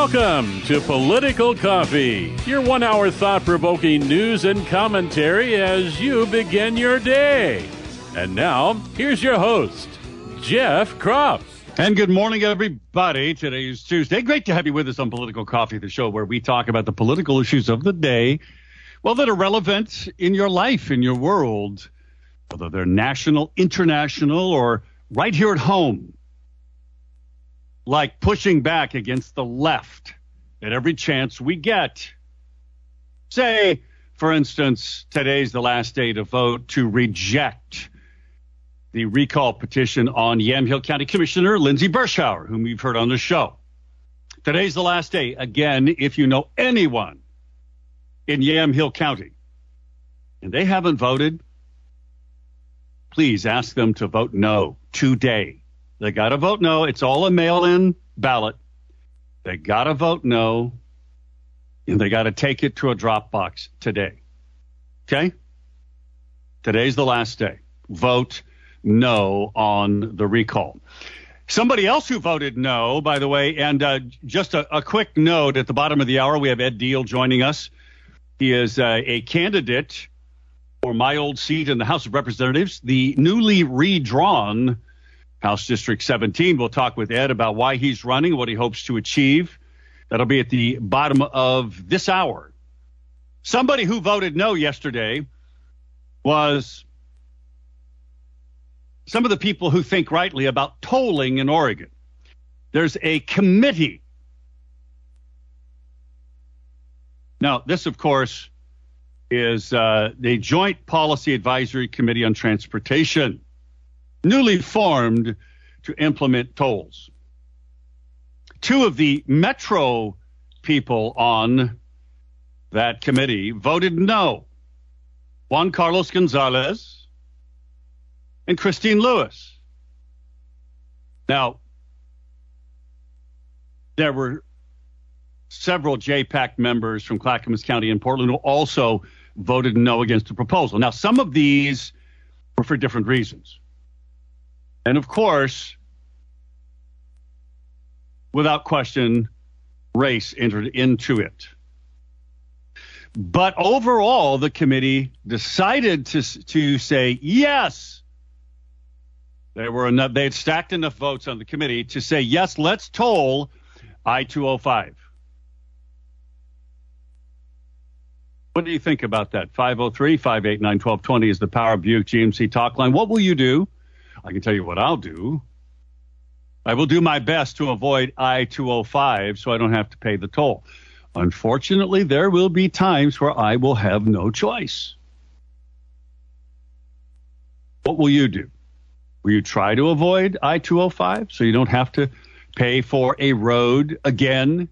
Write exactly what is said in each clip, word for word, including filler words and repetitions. Welcome to Political Coffee, your one-hour thought-provoking news and commentary as you begin your day. And now, here's your host, Jeff Croft. And good morning, everybody. Today is Tuesday. Great to have you with us on Political Coffee, the show where we talk about the political issues of the day, well, that are relevant in your life, in your world, whether they're national, international, or right here at home. Like pushing back against the left at every chance we get. Say, for instance, today's the last day to vote to reject the recall petition on Yamhill County Commissioner Lindsay Berschauer, whom you've heard on the show. Today's the last day. Again, if you know anyone in Yamhill County and they haven't voted, please ask them to vote no today. They got to vote no. It's all a mail-in ballot. They got to vote no, and they got to take it to a drop box today. Okay? Today's the last day. Vote no on the recall. Somebody else who voted no, by the way, and uh, just a, a quick note at the bottom of the hour, we have Ed Diehl joining us. He is uh, a candidate for my old seat in the House of Representatives, the newly redrawn House District seventeen. We'll talk with Ed about why he's running, what he hopes to achieve. That'll be at the bottom of this hour. Somebody who voted no yesterday was some of the people who think rightly about tolling in Oregon. There's a committee. Now, this, of course, is uh, the Joint Policy Advisory Committee on Transportation, newly formed to implement tolls. Two of the Metro people on that committee voted no. Juan Carlos Gonzalez and Christine Lewis. Now, there were several J PAC members from Clackamas County and Portland who also voted no against the proposal. Now, some of these were for different reasons. And, of course, without question, race entered into it. But overall, the committee decided to to say yes. There were enough, they had stacked enough votes on the committee to say, yes, let's toll I two oh five. What do you think about that? five oh three, five eight nine, one two two oh is the Power Buick G M C talk line. What will you do? I can tell you what I'll do. I will do my best to avoid I two oh five so I don't have to pay the toll. Unfortunately, there will be times where I will have no choice. What will you do? Will you try to avoid I two oh five so you don't have to pay for a road again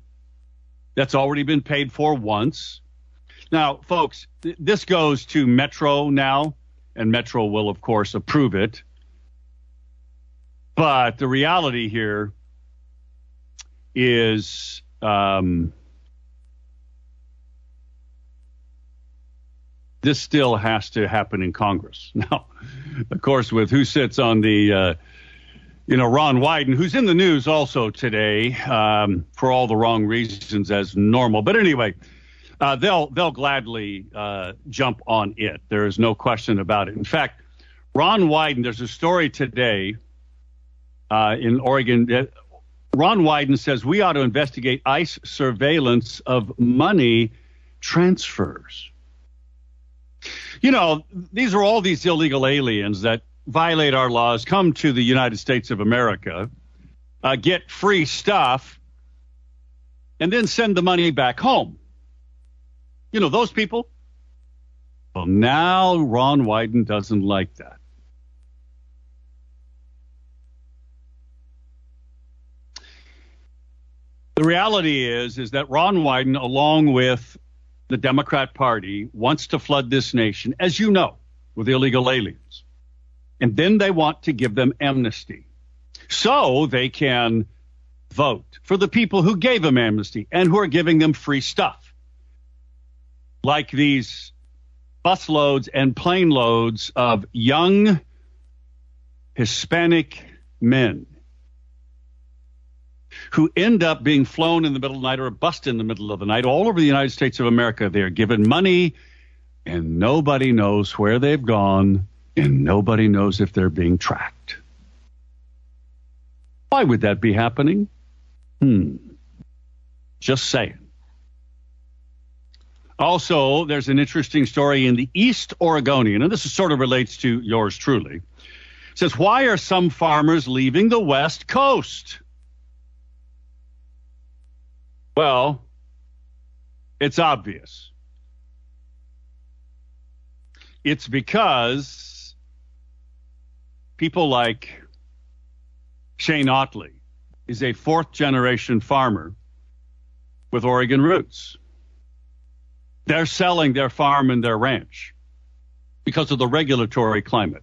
that's already been paid for once? Now, folks, th- this goes to Metro now, and Metro will, of course, approve it. But the reality here is um, this still has to happen in Congress. Now, of course, with who sits on the, uh, you know, Ron Wyden, who's in the news also today um, for all the wrong reasons as normal. But anyway, uh, they'll they'll gladly uh, jump on it. There is no question about it. In fact, Ron Wyden, there's a story today. Uh, in Oregon, uh, Ron Wyden says we ought to investigate ICE surveillance of money transfers. You know, these are all these illegal aliens that violate our laws, come to the United States of America, uh, get free stuff, and then send the money back home. You know, those people. Well, now Ron Wyden doesn't like that. The reality is, is that Ron Wyden, along with the Democrat Party, wants to flood this nation, as you know, with illegal aliens. And then they want to give them amnesty so they can vote for the people who gave them amnesty and who are giving them free stuff. Like these busloads and plane loads of young Hispanic men who end up being flown in the middle of the night or bussed in the middle of the night all over the United States of America. They're given money, and nobody knows where they've gone, and nobody knows if they're being tracked. Why would that be happening? Hmm. Just saying. Also, there's an interesting story in the East Oregonian, and this is sort of relates to yours truly. It says, why are some farmers leaving the West Coast? Well, it's obvious. It's because people like Shane Otley is a fourth-generation farmer with Oregon roots. They're selling their farm and their ranch because of the regulatory climate.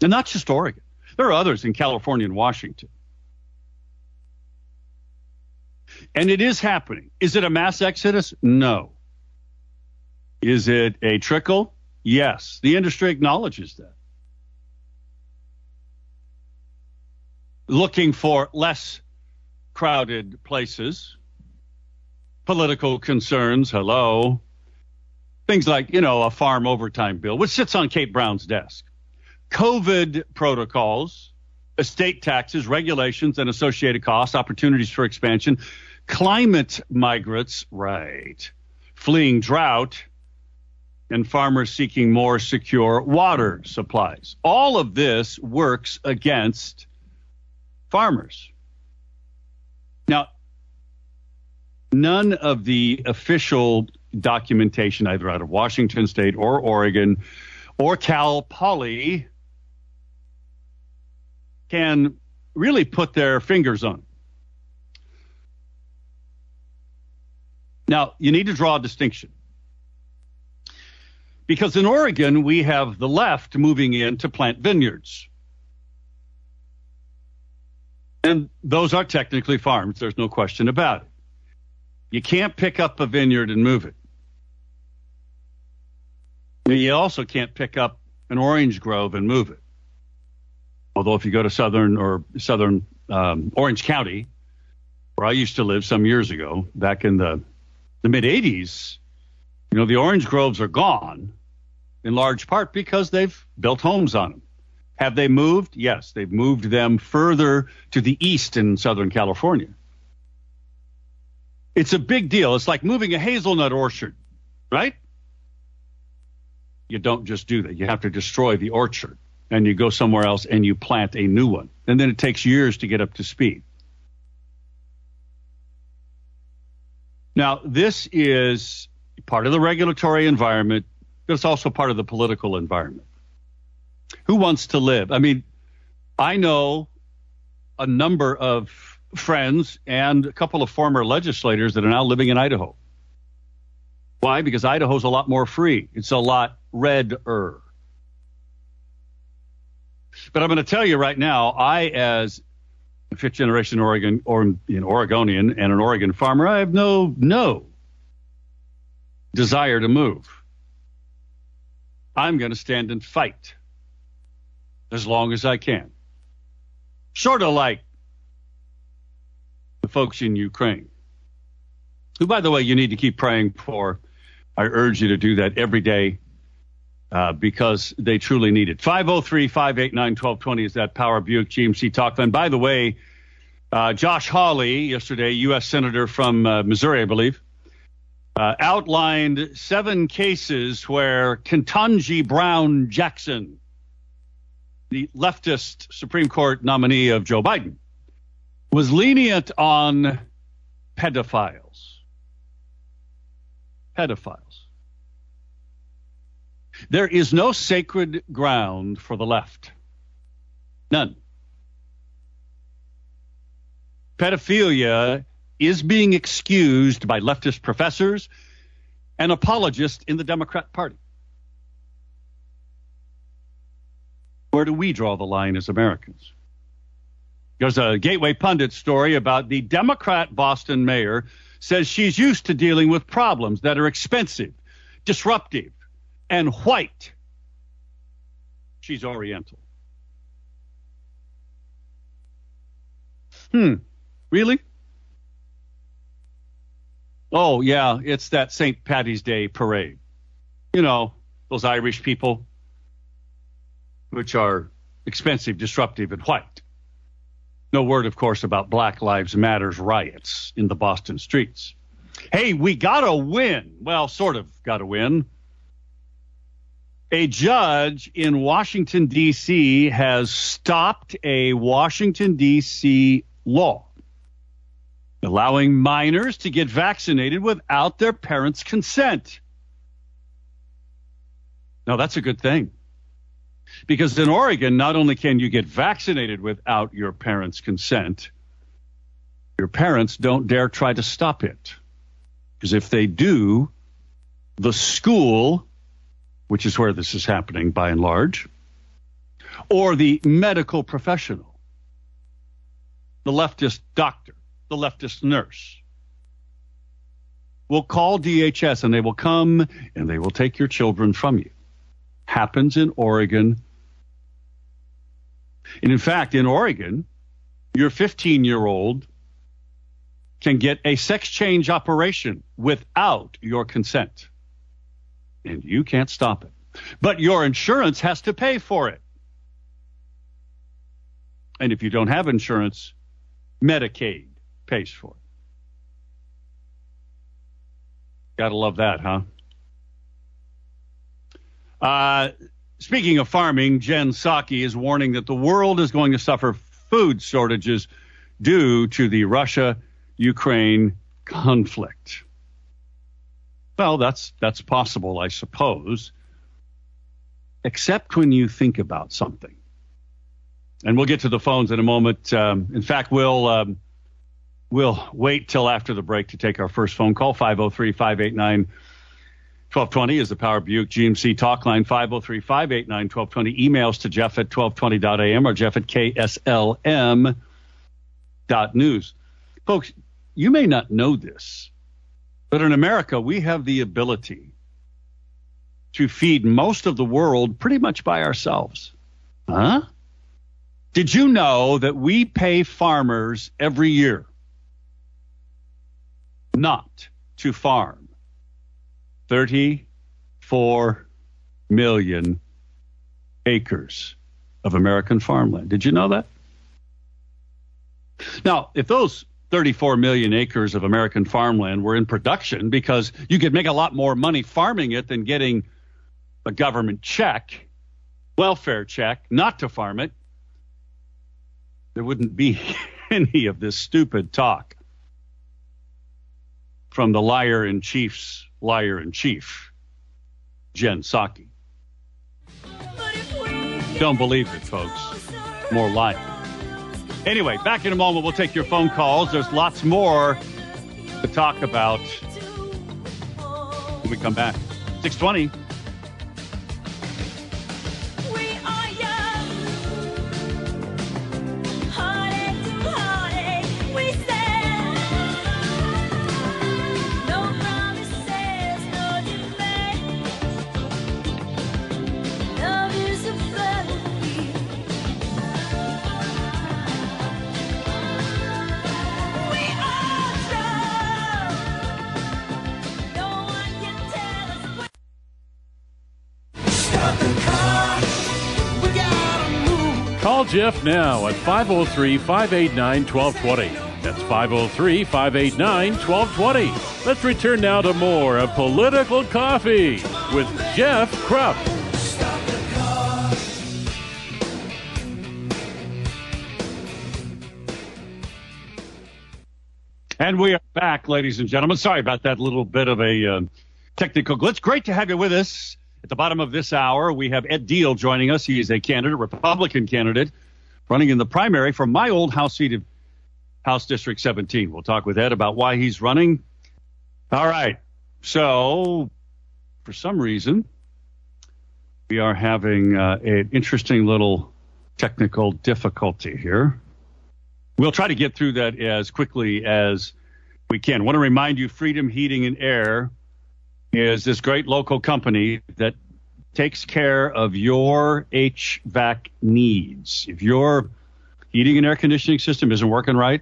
And not just Oregon. There are others in California and Washington. And it is happening. Is it a mass exodus? No. Is it a trickle? Yes. The industry acknowledges that. Looking for less crowded places, political concerns, hello. Things like, you know, a farm overtime bill, which sits on Kate Brown's desk. COVID protocols, estate taxes, regulations, and associated costs, opportunities for expansion. Climate migrants, right. Fleeing drought, and farmers seeking more secure water supplies. All of this works against farmers. Now, none of the official documentation either out of Washington State or Oregon or Cal Poly can really put their fingers on. Now, you need to draw a distinction. Because in Oregon, we have the left moving in to plant vineyards. And those are technically farms. There's no question about it. You can't pick up a vineyard and move it. You also can't pick up an orange grove and move it. Although if you go to southern or southern um, Orange County, where I used to live some years ago, back in the, the mid-eighties, you know, the orange groves are gone in large part because they've built homes on them. Have they moved? Yes, they've moved them further to the east in Southern California. It's a big deal. It's like moving a hazelnut orchard, right? You don't just do that. You have to destroy the orchard, and you go somewhere else and you plant a new one. And then it takes years to get up to speed. Now, this is part of the regulatory environment, but it's also part of the political environment. Who wants to live? I mean, I know a number of friends and a couple of former legislators that are now living in Idaho. Why? Because Idaho's a lot more free. It's a lot redder. But I'm going to tell you right now, I, as a fifth generation Oregon or an Oregonian and an Oregon farmer, I have no no desire to move. I'm going to stand and fight as long as I can. Sort of like folks in Ukraine, who, by the way, you need to keep praying for. I urge you to do that every day uh, because they truly need it. five oh three, five eight nine, one two two zero is that Power Buick G M C talk line. By the way, uh, Josh Hawley yesterday, U S Senator from uh, Missouri, I believe, uh, outlined seven cases where Ketanji Brown Jackson, the leftist Supreme Court nominee of Joe Biden, was lenient on pedophiles. Pedophiles. There is no sacred ground for the left. None. Pedophilia is being excused by leftist professors and apologists in the Democrat Party. Where do we draw the line as Americans? There's a Gateway Pundit story about the Democrat Boston mayor says she's used to dealing with problems that are expensive, disruptive, and white. She's Oriental. Hmm. Really? oh, yeah, it's that Saint Patty's Day parade. You know, those Irish people, which are expensive, disruptive, and white. No word, of course, about Black Lives Matters riots in the Boston streets. Hey, we got to win. Well, sort of got to win. A judge in Washington, D C has stopped a Washington, D C law allowing minors to get vaccinated without their parents' consent. Now, that's a good thing. Because in Oregon, not only can you get vaccinated without your parents' consent, your parents don't dare try to stop it. Because if they do, the school, which is where this is happening by and large, or the medical professional, the leftist doctor, the leftist nurse, will call D H S and they will come and they will take your children from you. Happens in Oregon. And in fact, in Oregon, your fifteen-year-old can get a sex change operation without your consent. And you can't stop it. But your insurance has to pay for it. And if you don't have insurance, Medicaid pays for it. Gotta love that, huh? Uh, speaking of farming, Jen Psaki is warning that the world is going to suffer food shortages due to the Russia-Ukraine conflict. Well, that's that's possible, I suppose, except when you think about something. And we'll get to the phones in a moment. Um, in fact, we'll um, we'll wait till after the break to take our first phone call. Five oh three, five eight nine, twelve twenty is the Power Buick G M C talk line. Five oh three, five eight nine, twelve twenty. Emails to Jeff at twelve twenty dot a m or Jeff at K S L M dot news. Folks, you may not know this, but in America, we have the ability to feed most of the world pretty much by ourselves. Huh? Did you know that we pay farmers every year not to farm thirty-four million acres of American farmland? Did you know that? Now, if those thirty-four million acres of American farmland were in production, because you could make a lot more money farming it than getting a government check, welfare check, not to farm it, there wouldn't be any of this stupid talk from the liar in chief's liar in chief, Jen Psaki. Don't believe it, folks. More lying. Anyway, back in a moment. We'll take your phone calls. There's lots more to talk about when we come back. six twenty. Call Jeff now at five oh three, five eight nine, twelve twenty. That's five oh three, five eight nine, twelve twenty. Let's return now to more of Political Coffee with Jeff Krupp. And we are back, ladies and gentlemen. Sorry about that little bit of a um, technical glitch. Great to have you with us. At the bottom of this hour, we have Ed Diehl joining us. He is a candidate, Republican candidate, running in the primary for my old House seat of House District seventeen. We'll talk with Ed about why he's running. All right. So, for some reason, we are having uh, an interesting little technical difficulty here. We'll try to get through that as quickly as we can. I want to remind you, Freedom Heating and Air is this great local company that takes care of your H V A C needs. If your heating and air conditioning system isn't working right,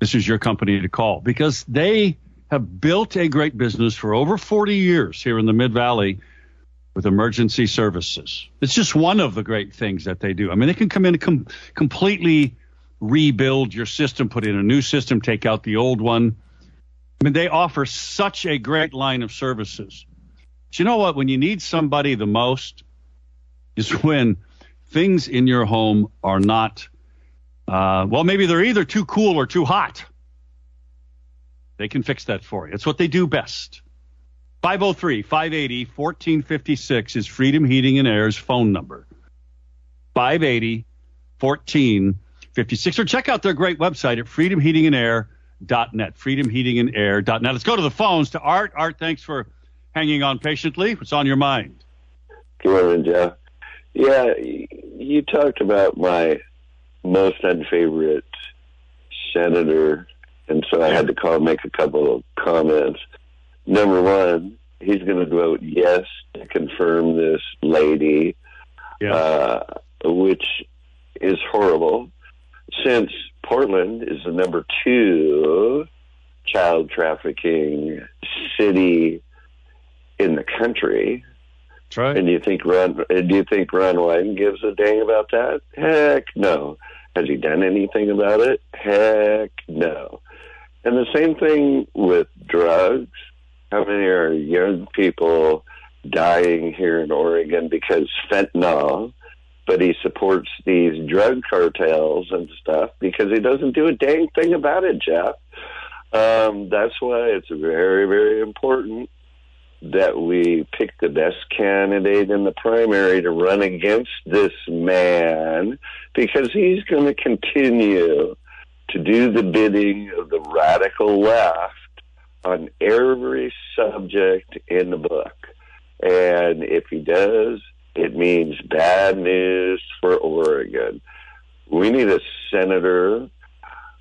this is your company to call, because they have built a great business for over forty years here in the Mid-Valley with emergency services. It's just one of the great things that they do. I mean, they can come in and com- completely rebuild your system, put in a new system, take out the old one. I mean, they offer such a great line of services. But you know what? When you need somebody the most is when things in your home are not, uh, well, maybe they're either too cool or too hot. They can fix that for you. It's what they do best. five oh three, five eighty, fourteen fifty-six is Freedom Heating and Air's phone number. five eighty, fourteen fifty-six. Or check out their great website at freedom heating and air dot net. freedom heating and air dot net. Let's go to the phones to Art. Art, thanks for hanging on patiently. What's on your mind? Good morning, Jeff. Yeah, you talked about my most unfavorite senator, and so I had to call and make a couple of comments. Number one, he's going to vote yes to confirm this lady, yeah. uh, which is horrible, since Portland is the number two child trafficking city in the country. That's right. And do you think Ron? Do you think Ron Wyden gives a dang about that? Heck no. Has he done anything about it? Heck no. And the same thing with drugs. How many are young people dying here in Oregon because fentanyl? But he supports these drug cartels and stuff because he doesn't do a dang thing about it, Jeff. Um, that's why it's very, very important that we pick the best candidate in the primary to run against this man, because he's going to continue to do the bidding of the radical left on every subject in the book. And if he does, it means bad news for Oregon. We need a senator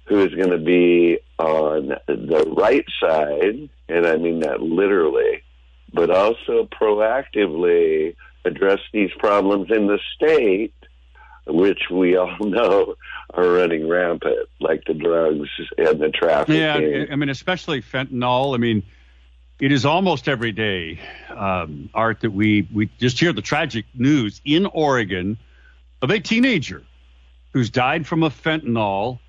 who is going to be on the right side, and I mean that literally, but also proactively address these problems in the state, which we all know are running rampant, like the drugs and the trafficking. Yeah, I mean, especially fentanyl. I mean, it is almost every day, um, Art, that we, we just hear the tragic news in Oregon of a teenager who's died from a fentanyl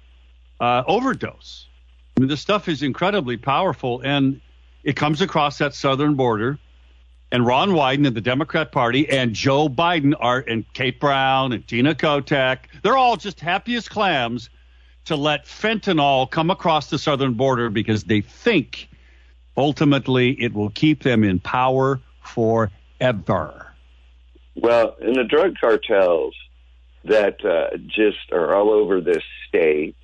uh, overdose. I mean, this stuff is incredibly powerful, and it comes across that southern border, and Ron Wyden and the Democrat Party and Joe Biden are, and Kate Brown and Tina Kotek, they're all just happy as clams to let fentanyl come across the southern border because they think ultimately it will keep them in power forever. Well, in the drug cartels that uh, just are all over this state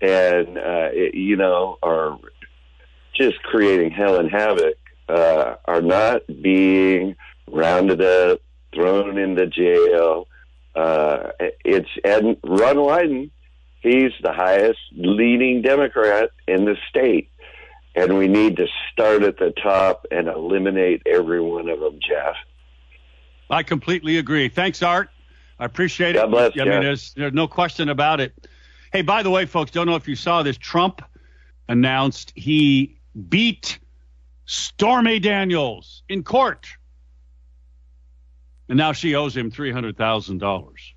and, uh, it, you know, are just creating hell and havoc, uh, are not being rounded up, thrown into jail. Uh, it's Ed, Ron Wyden. He's the highest leading Democrat in the state. And we need to start at the top and eliminate every one of them, Jeff. I completely agree. Thanks, Art. I appreciate God it. Bless, I mean, there's, there's no question about it. Hey, by the way, folks, don't know if you saw this. Trump announced he beat Stormy Daniels in court. And now she owes him three hundred thousand dollars.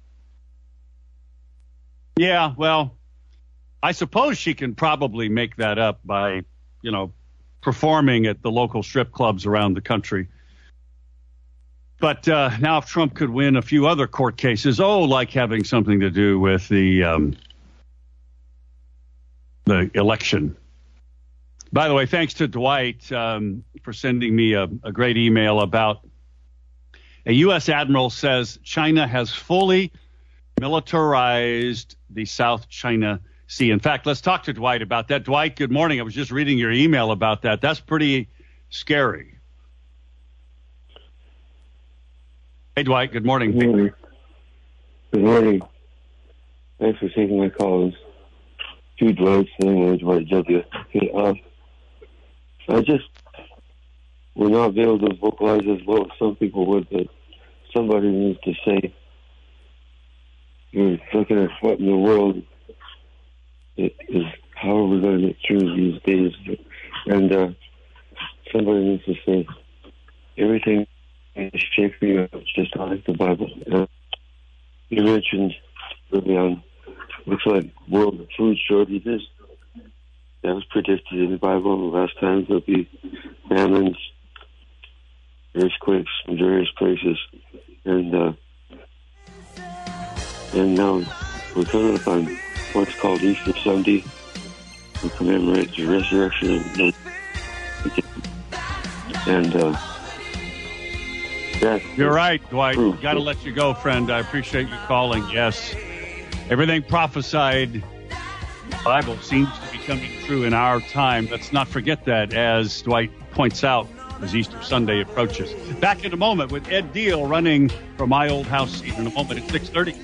Yeah, well, I suppose she can probably make that up by, you know, performing at the local strip clubs around the country. But uh, now if Trump could win a few other court cases, oh, like having something to do with the um, the election. By the way, thanks to Dwight um, for sending me a, a great email about a U S admiral says China has fully militarized the South China Sea. In fact, let's talk to Dwight about that. Dwight, good morning. I was just reading your email about that. That's pretty scary. Hey, Dwight, good morning. Good morning. Good morning. Thanks for taking my calls. Two Dwights, and Dwight W. Hey, uh, I just will not be able to vocalize as well as some people would, but somebody needs to say, you're looking at what in the world it is, how are we going to get through these days? And uh, somebody needs to say, everything is shaping up just like the Bible. Uh, you mentioned early on, looks like world food shortages. That was predicted in the Bible. The last time there'll be famines, earthquakes in various places. And uh, and now we're coming up on what's called Easter Sunday. We commemorate the resurrection of the and uh, that you're right, Dwight. Proof. Gotta let you go, friend. I appreciate you calling. Yes. Everything prophesied the Bible seems to be coming true in our time. Let's not forget that, as Dwight points out, as Easter Sunday approaches. Back in a moment with Ed Diehl running for my old House seat in a moment at six thirty.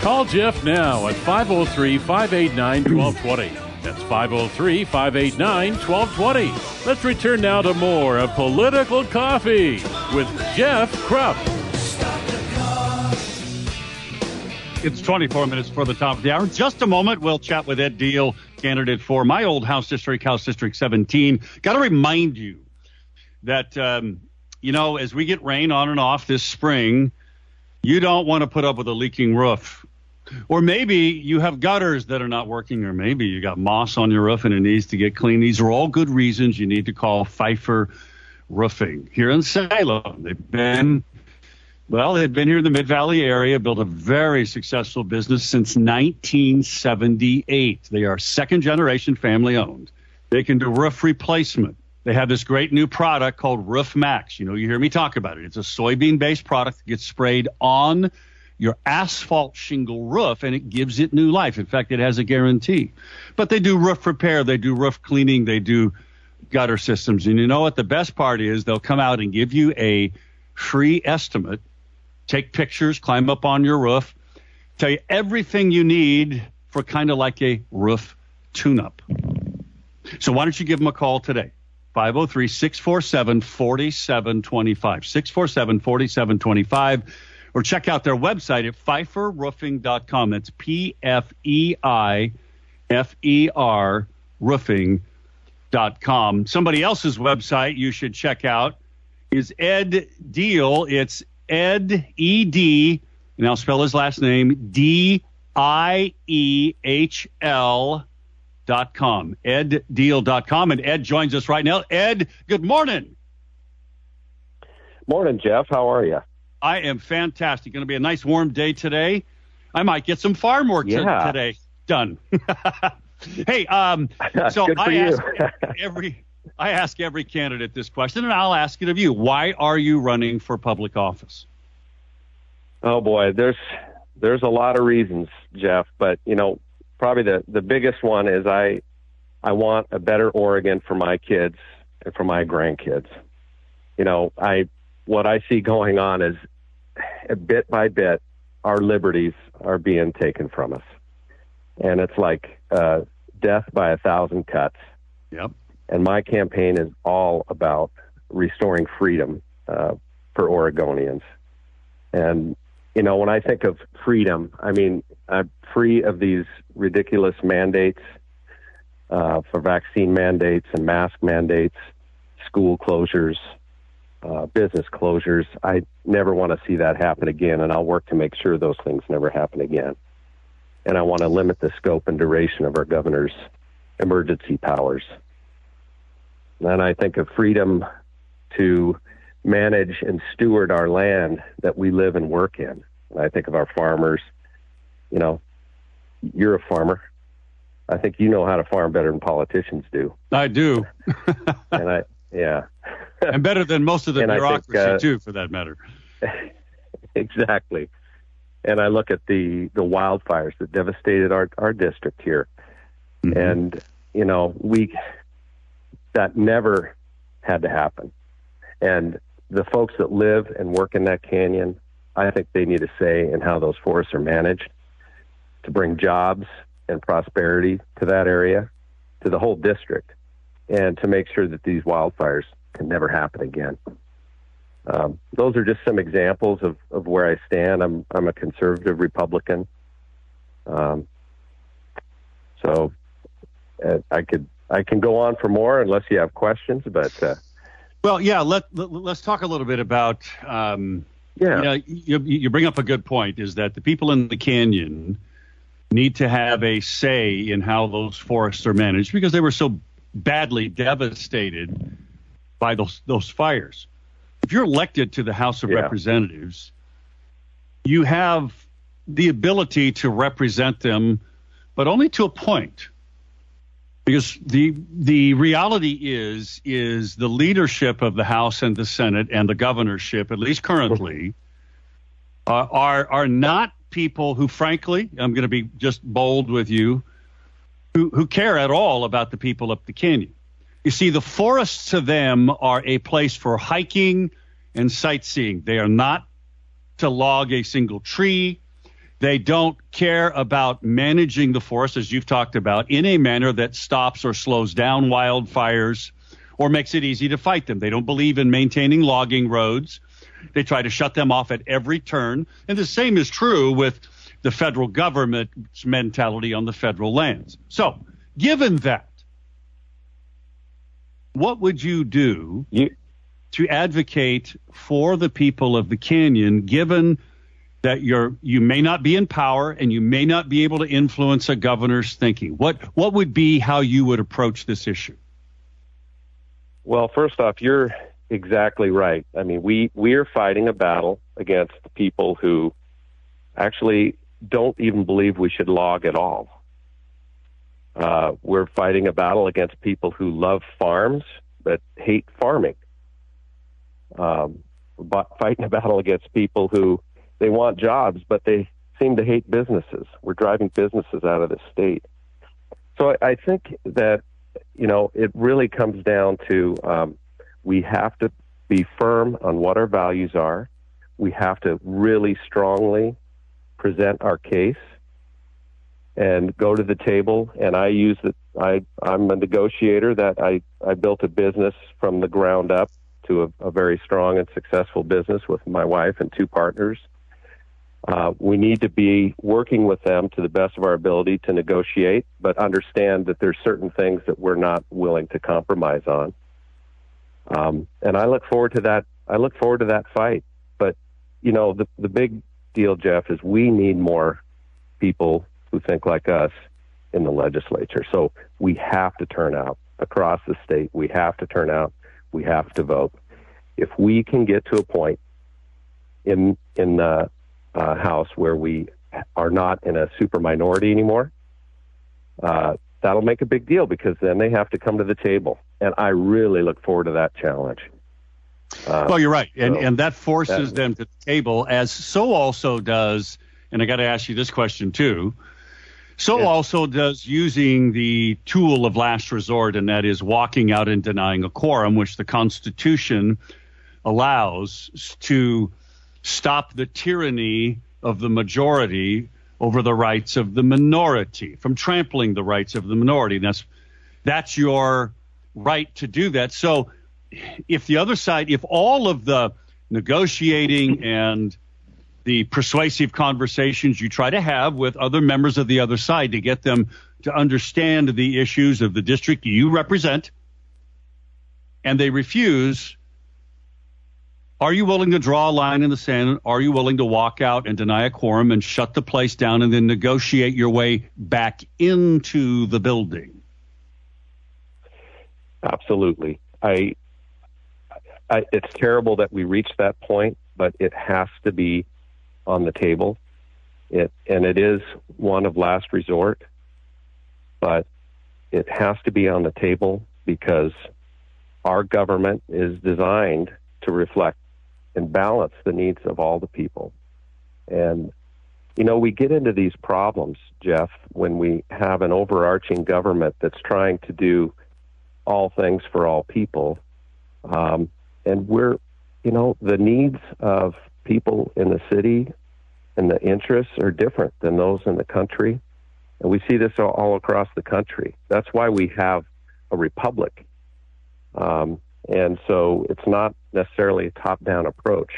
Call Jeff now at five oh three, five eight nine, one two two zero. That's five oh three, five eight nine, one two two zero. Let's return now to more of Political Coffee with Jeff Krupp. It's twenty-four minutes for the top of the hour. In just a moment, we'll chat with Ed Diehl, candidate for my old House district, House District seventeen. Got to remind you that, um, you know, as we get rain on and off this spring, you don't want to put up with a leaking roof. Or maybe you have gutters that are not working, or maybe you got moss on your roof and it needs to get clean. These are all good reasons you need to call Pfeiffer Roofing here in Salem. They've been, well, they've been here in the Mid-Valley area, built a very successful business since nineteen seventy-eight. They are second-generation family-owned. They can do roof replacement. They have this great new product called Roof Max. You know, you hear me talk about it. It's a soybean-based product that gets sprayed on your asphalt shingle roof, and it gives it new life. In fact, it has a guarantee. But they do roof repair. They do roof cleaning. They do gutter systems. And you know what? The best part is they'll come out and give you a free estimate, take pictures, climb up on your roof, tell you everything you need for kind of like a roof tune-up. So why don't you give them a call today? five oh three, six four seven, four seven two five. six four seven, four seven two five. Or check out their website at pfeiffer roofing dot com. That's P F E I F E R roofing dot com. Somebody else's website you should check out is Ed Diehl. It's Ed, E D, and I'll spell his last name, D I E H L dot com. ed diehl dot com. And Ed joins us right now. Ed, good morning. Morning, Jeff. How are you? I am fantastic. Going to be a nice warm day today. I might get some farm work yeah. t- today done. Hey, um, so I ask every I ask every candidate this question, and I'll ask it of you. Why are you running for public office? Oh boy, there's there's a lot of reasons, Jeff, but you know, probably the, the biggest one is I I want a better Oregon for my kids and for my grandkids. You know, I what I see going on is bit by bit, our liberties are being taken from us. And it's like uh, death by a thousand cuts. Yep. And my campaign is all about restoring freedom uh, for Oregonians. And, you know, when I think of freedom, I mean, I'm free of these ridiculous mandates uh, for vaccine mandates and mask mandates, school closures, Uh, business closures. I never want to see that happen again, and I'll work to make sure those things never happen again. And I want to limit the scope and duration of our governor's emergency powers. And I think of freedom to manage and steward our land that we live and work in. And I think of our farmers. You know, you're a farmer. I think you know how to farm better than politicians do. I do. and I, yeah. And better than most of the and bureaucracy, think, uh, too, for that matter. Exactly. And I look at the, the wildfires that devastated our, our district here. Mm-hmm. And, you know, we that never had to happen. And the folks that live and work in that canyon, I think they need a say in how those forests are managed to bring jobs and prosperity to that area, to the whole district and to make sure that these wildfires can never happen again. Um, those are just some examples of, of where I stand. I'm I'm a conservative Republican. Um, so uh, I could I can go on for more unless you have questions. But uh, well, yeah, let, let let's talk a little bit about. Um, yeah, you, know, you you bring up a good point. Is that the people in the canyon need to have a say in how those forests are managed because they were so badly devastated by those those fires. If you're elected to the House of yeah. Representatives, you have the ability to represent them, but only to a point. Because the the reality is, is the leadership of the House and the Senate and the governorship, at least currently, uh, are are not people who, frankly, I'm going to be just bold with you, who, who care at all about the people up the canyon. You see, the forests to them are a place for hiking and sightseeing. They are not to log a single tree. They don't care about managing the forest, as you've talked about, in a manner that stops or slows down wildfires or makes it easy to fight them. They don't believe in maintaining logging roads. They try to shut them off at every turn. And the same is true with the federal government's mentality on the federal lands. So, given that, what would you do you, to advocate for the people of the canyon, given that you're you may not be in power and you may not be able to influence a governor's thinking? What what would be how you would approach this issue? Well, first off, you're exactly right. I mean, we, we are fighting a battle against the people who actually don't even believe we should log at all. Uh, we're fighting a battle against people who love farms but hate farming. Um, but fighting a battle against people who they want jobs but they seem to hate businesses. We're driving businesses out of the state. So I, I think that, you know, it really comes down to um, we have to be firm on what our values are. We have to really strongly present our case and go to the table. And I use the, I, I'm a negotiator that I, I built a business from the ground up to a, a very strong and successful business with my wife and two partners. Uh, we need to be working with them to the best of our ability to negotiate, but understand that there's certain things that we're not willing to compromise on. Um, and I look forward to that. I look forward to that fight. But, you know, the, the big deal, Jeff, is we need more people who think like us in the legislature. So we have to turn out across the state. We have to turn out. We have to vote. If we can get to a point in, in the uh, House where we are not in a super minority anymore, uh, that'll make a big deal because then they have to come to the table. And I really look forward to that challenge. Uh, well, you're right. And, so and that forces that, them to the table, as so also does, and I got to ask you this question too, so yeah. also does using the tool of last resort, and that is walking out and denying a quorum, which the Constitution allows to stop the tyranny of the majority over the rights of the minority, from trampling the rights of the minority. And that's that's your right to do that. So if the other side, if all of the negotiating and the persuasive conversations you try to have with other members of the other side to get them to understand the issues of the district you represent, and they refuse, are you willing to draw a line in the sand? Are you willing to walk out and deny a quorum and shut the place down and then negotiate your way back into the building? Absolutely. I, I, it's terrible that we reached that point, but it has to be on the table. It, and it is one of last resort, but it has to be on the table because our government is designed to reflect and balance the needs of all the people. And, you know, we get into these problems, Jeff, when we have an overarching government that's trying to do all things for all people. Um, and we're, you know, the needs of people in the city and the interests are different than those in the country. And we see this all, all across the country. That's why we have a republic. Um, and so it's not necessarily a top-down approach.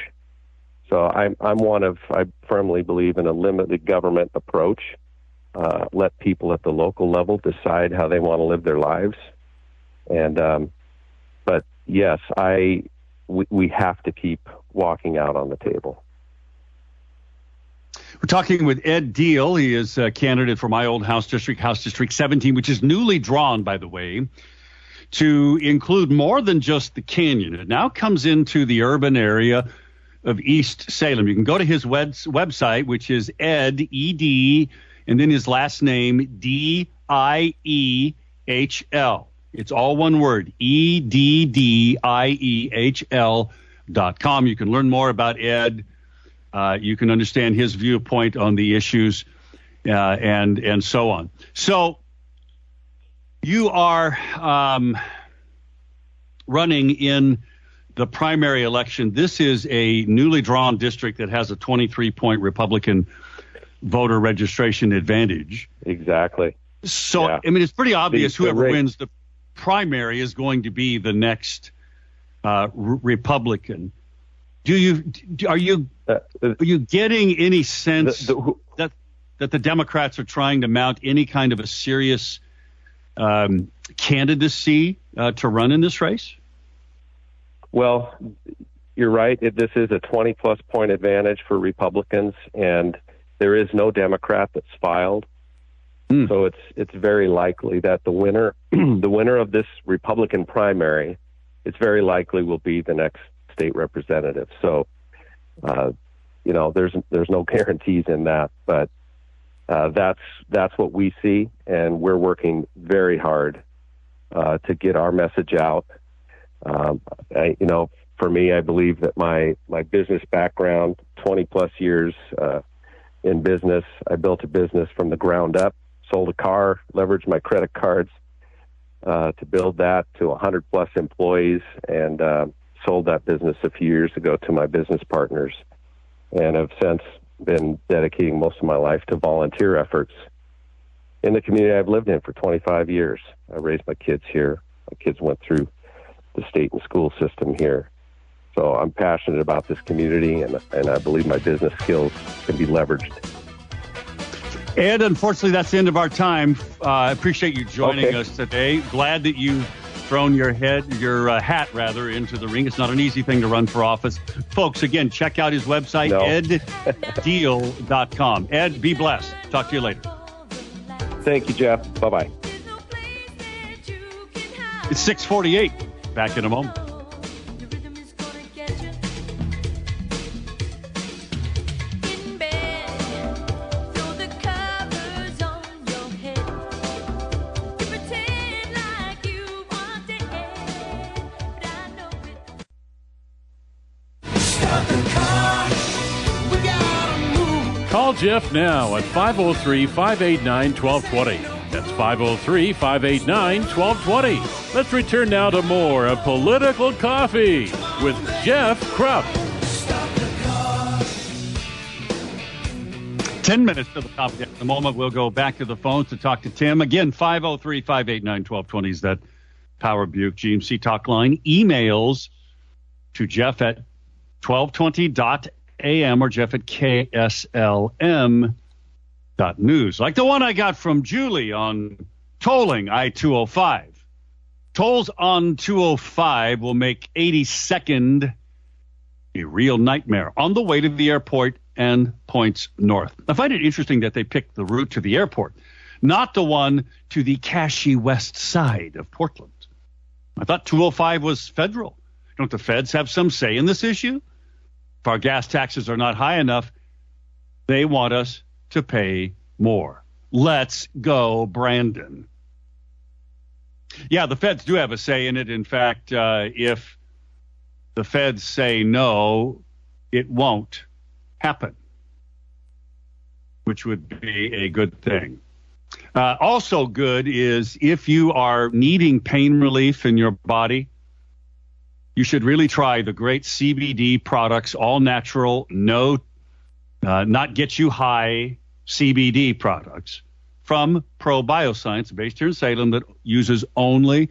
So I'm, I'm one of, I firmly believe in a limited government approach. Uh, let people at the local level decide how they want to live their lives. And, um, but yes, I, we, we have to keep walking out on the table. We're talking with Ed Diehl. He is a candidate for my old House District, House District seventeen, which is newly drawn, by the way, to include more than just the canyon. It now comes into the urban area of East Salem. You can go to his web- website, which is Ed, E D, and then his last name, D I E H L. It's all one word, E D D I E H L dot com. You can learn more about Ed. Uh, you can understand his viewpoint on the issues uh, and and so on. So you are um, running in the primary election. This is a newly drawn district that has a twenty-three point Republican voter registration advantage. Exactly. So, yeah. I mean, it's pretty obvious the, whoever the wins the primary is going to be the next uh, re- Republican. Do you are you are you getting any sense the, the, who, that that the Democrats are trying to mount any kind of a serious um, candidacy uh, to run in this race? Well, you're right. It, this is a twenty plus point advantage for Republicans, and there is no Democrat that's filed. Mm. So it's it's very likely that the winner the winner of this Republican primary, it's very likely will be the next state representative. So, uh, you know, there's there's no guarantees in that, but uh, that's that's what we see, and we're working very hard uh, to get our message out. Um, I, you know, for me, I believe that my my business background, twenty plus years uh, in business, I built a business from the ground up, sold a car, leveraged my credit cards uh, to build that to one hundred plus employees, and uh, sold that business a few years ago to my business partners, and have since been dedicating most of my life to volunteer efforts in the community I've lived in for twenty-five years. I raised my kids here. My kids went through the state and school system here. So I'm passionate about this community, and, and I believe my business skills can be leveraged. Ed, unfortunately, that's the end of our time. Uh, I appreciate you joining okay. us today. Glad that you thrown your head, your uh, hat rather, into the ring. It's not an easy thing to run for office. Folks, again, check out his website, no. ed diehl dot com. Ed, be blessed. Talk to you later. Thank you, Jeff. Bye-bye. It's six forty-eight. Back in a moment. Call Jeff now at five oh three, five eight nine, one two two zero. That's five oh three, five eight nine, one two two zero. Let's return now to more of Political Coffee with Jeff Krupp. Ten minutes to the top of the moment. We'll go back to the phones to talk to Tim. Again, five oh three, five eight nine, one two two zero is that Power Buick G M C talk line. Emails to Jeff at twelve twenty dot a m or Jeff at K S L M dot news. Like the one I got from Julie on tolling I two oh five. Tolls on two oh five will make eighty-second a real nightmare on the way to the airport and points north. I find it interesting that they picked the route to the airport, not the one to the Cache west side of Portland. I thought two oh five was federal. Don't the feds have some say in this issue? If our gas taxes are not high enough, they want us to pay more. Let's go, Brandon. Yeah, the feds do have a say in it. In fact, uh, if the feds say no, it won't happen, which would be a good thing. Uh, also good is if you are needing pain relief in your body, you should really try the great C B D products, all natural, no, uh, not get you high C B D products from Pro Bioscience, based here in Salem, that uses only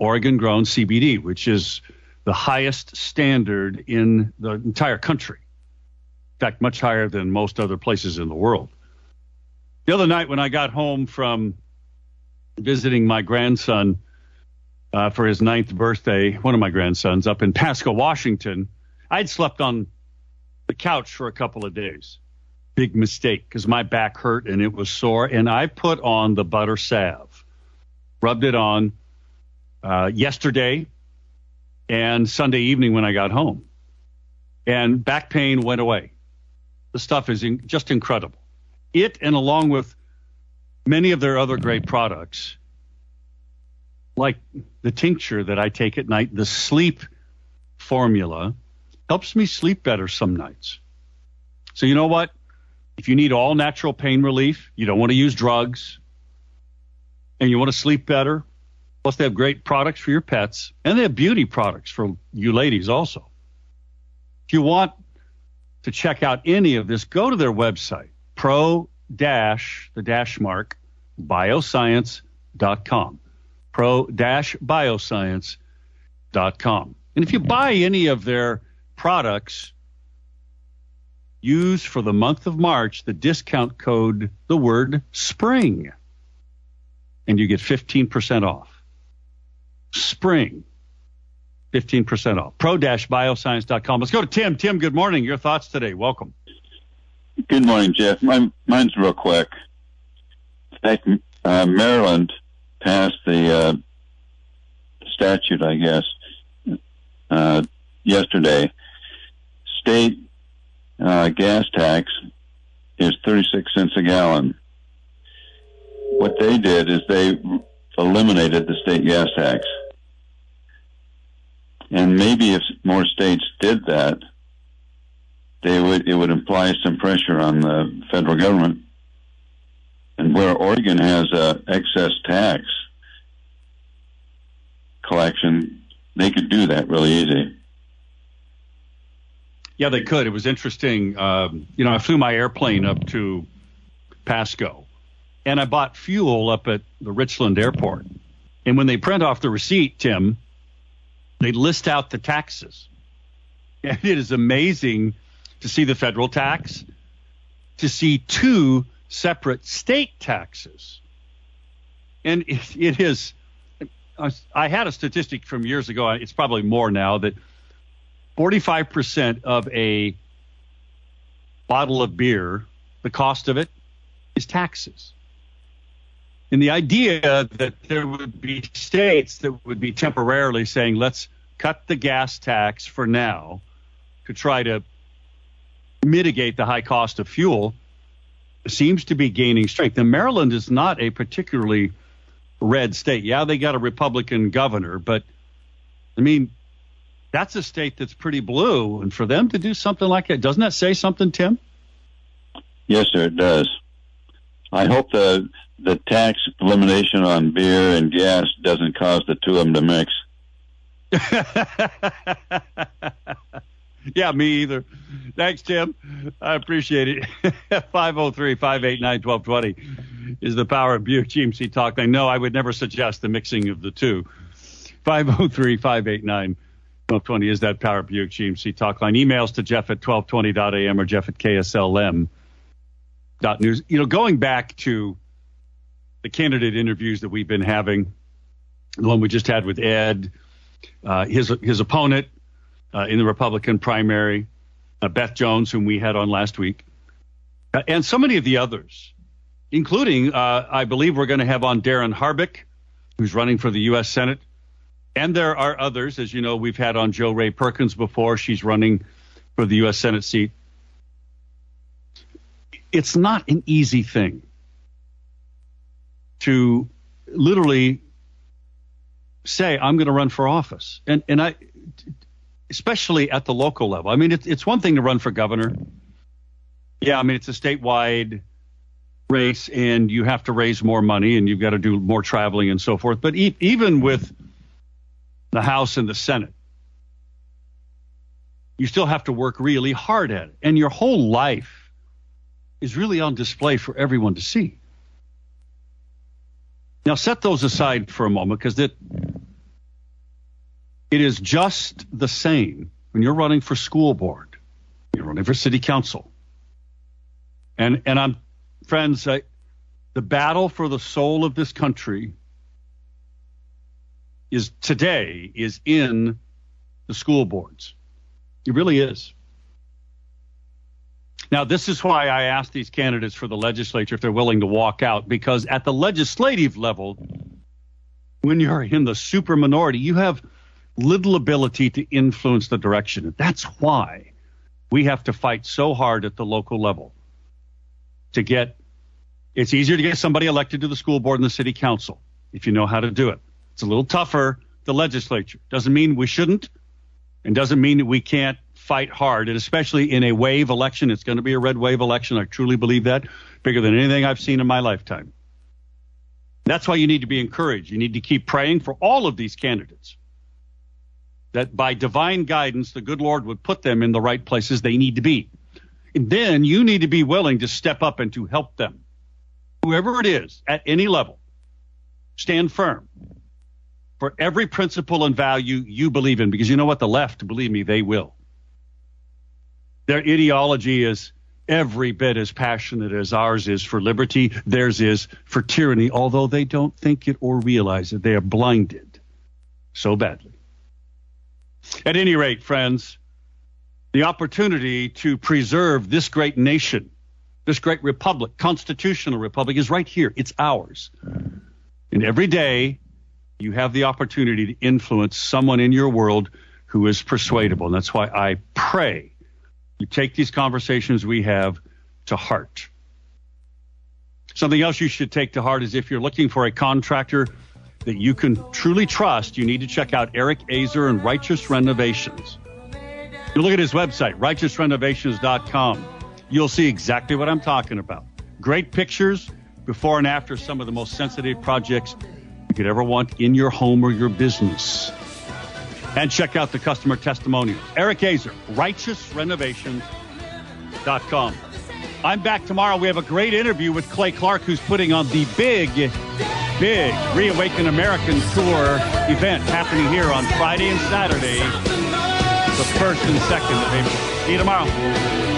Oregon-grown C B D, which is the highest standard in the entire country. In fact, much higher than most other places in the world. The other night when I got home from visiting my grandson uh, for his ninth birthday, one of my grandsons up in Pasco, Washington, I'd slept on the couch for a couple of days. Big mistake, because my back hurt and it was sore. And I put on the butter salve, rubbed it on uh, yesterday and Sunday evening when I got home. And back pain went away. The stuff is in, just incredible. It, and along with many of their other great products, like the tincture that I take at night, the sleep formula, helps me sleep better some nights. So you know what? If you need all natural pain relief, you don't want to use drugs, and you want to sleep better, plus they have great products for your pets, and they have beauty products for you ladies also. If you want to check out any of this, go to their website, pro dash, the dash mark, bioscience dot com, pro dash bioscience dot com. And if you buy any of their products, use for the month of March the discount code, the word SPRING, and you get fifteen percent off. SPRING, fifteen percent off. Pro dash bioscience dot com. Let's go to Tim. Tim, good morning. Your thoughts today. Welcome. Good morning, Jeff. Mine, mine's real quick. In fact, uh, Maryland passed the uh, statute, I guess, uh, yesterday. State uh, gas tax is thirty-six cents a gallon. What they did is they eliminated the state gas tax. And maybe if more states did that, they would, it would imply some pressure on the federal government. And where Oregon has a excess tax collection, they could do that really easy. Yeah, they could. It was interesting. Um, you know, I flew my airplane up to Pasco, and I bought fuel up at the Richland Airport. And when they print off the receipt, Tim, they list out the taxes. And it is amazing to see the federal tax, to see two separate state taxes. And it, it is, I had a statistic from years ago, it's probably more now, that forty-five percent of a bottle of beer, the cost of it is taxes. And the idea that there would be states that would be temporarily saying, let's cut the gas tax for now to try to mitigate the high cost of fuel seems to be gaining strength. And Maryland is not a particularly red state. Yeah, they got a Republican governor, but, I mean, that's a state that's pretty blue. And for them to do something like that, doesn't that say something, Tim? Yes, sir, it does. I hope the the tax elimination on beer and gas doesn't cause the two of them to mix. Yeah, me either. Thanks, Tim. I appreciate it. five oh three, five eight nine, one two two oh is the Power of Butte G M C Talk. I know I would never suggest the mixing of the two. five oh three, five eight nine, one two two oh is that Power of Butte G M C Talk line. Emails to Jeff at twelve twenty dot a m or Jeff at K S L M. News. You know, going back to the candidate interviews that we've been having, the one we just had with Ed, uh, his his opponent uh, in the Republican primary, uh, Beth Jones, whom we had on last week, uh, and so many of the others, including, uh, I believe we're going to have on Darren Harbick, who's running for the U S Senate. And there are others, as you know, we've had on Joe Ray Perkins before. She's running for the U S Senate seat. It's not an easy thing to literally say, I'm going to run for office. And and I, especially at the local level. I mean, it's, it's one thing to run for governor. Yeah, I mean, it's a statewide race and you have to raise more money and you've got to do more traveling and so forth. But e- even with the House and the Senate, you still have to work really hard at it. And your whole life is really on display for everyone to see. Now, set those aside for a moment, because it, it is just the same when you're running for school board, you're running for city council. And and I'm, friends, I, the battle for the soul of this country is today is in the school boards. It really is. Now, this is why I asked these candidates for the legislature if they're willing to walk out, because at the legislative level, when you're in the super minority, you have little ability to influence the direction. That's why we have to fight so hard at the local level to get, it's easier to get somebody elected to the school board and the city council if you know how to do it. It's a little tougher, the legislature. Doesn't mean we shouldn't, and doesn't mean that we can't fight hard, and especially in a wave election. It's going to be a red wave election. I truly believe that, bigger than anything I've seen in my lifetime. That's why you need to be encouraged. You need to keep praying for all of these candidates, that by divine guidance, the good Lord would put them in the right places they need to be. And then you need to be willing to step up and to help them. Whoever it is, at any level, stand firm for every principle and value you believe in, because you know what? The left, believe me, they will. Their ideology is every bit as passionate as ours is for liberty, theirs is for tyranny, although they don't think it or realize it. They are blinded so badly. At any rate, friends, the opportunity to preserve this great nation, this great republic, constitutional republic, is right here. It's ours. And every day you have the opportunity to influence someone in your world who is persuadable. And that's why I pray you take these conversations we have to heart. Something else you should take to heart is if you're looking for a contractor that you can truly trust, you need to check out Eric Azer and Righteous Renovations. You look at his website, righteous renovations dot com. You'll see exactly what I'm talking about. Great pictures before and after some of the most sensitive projects you could ever want in your home or your business. And check out the customer testimonials. Eric Azer, righteous renovations dot com. I'm back tomorrow. We have a great interview with Clay Clark, who's putting on the big, big Reawaken American Tour event happening here on Friday and Saturday, the first and second of April. See you tomorrow.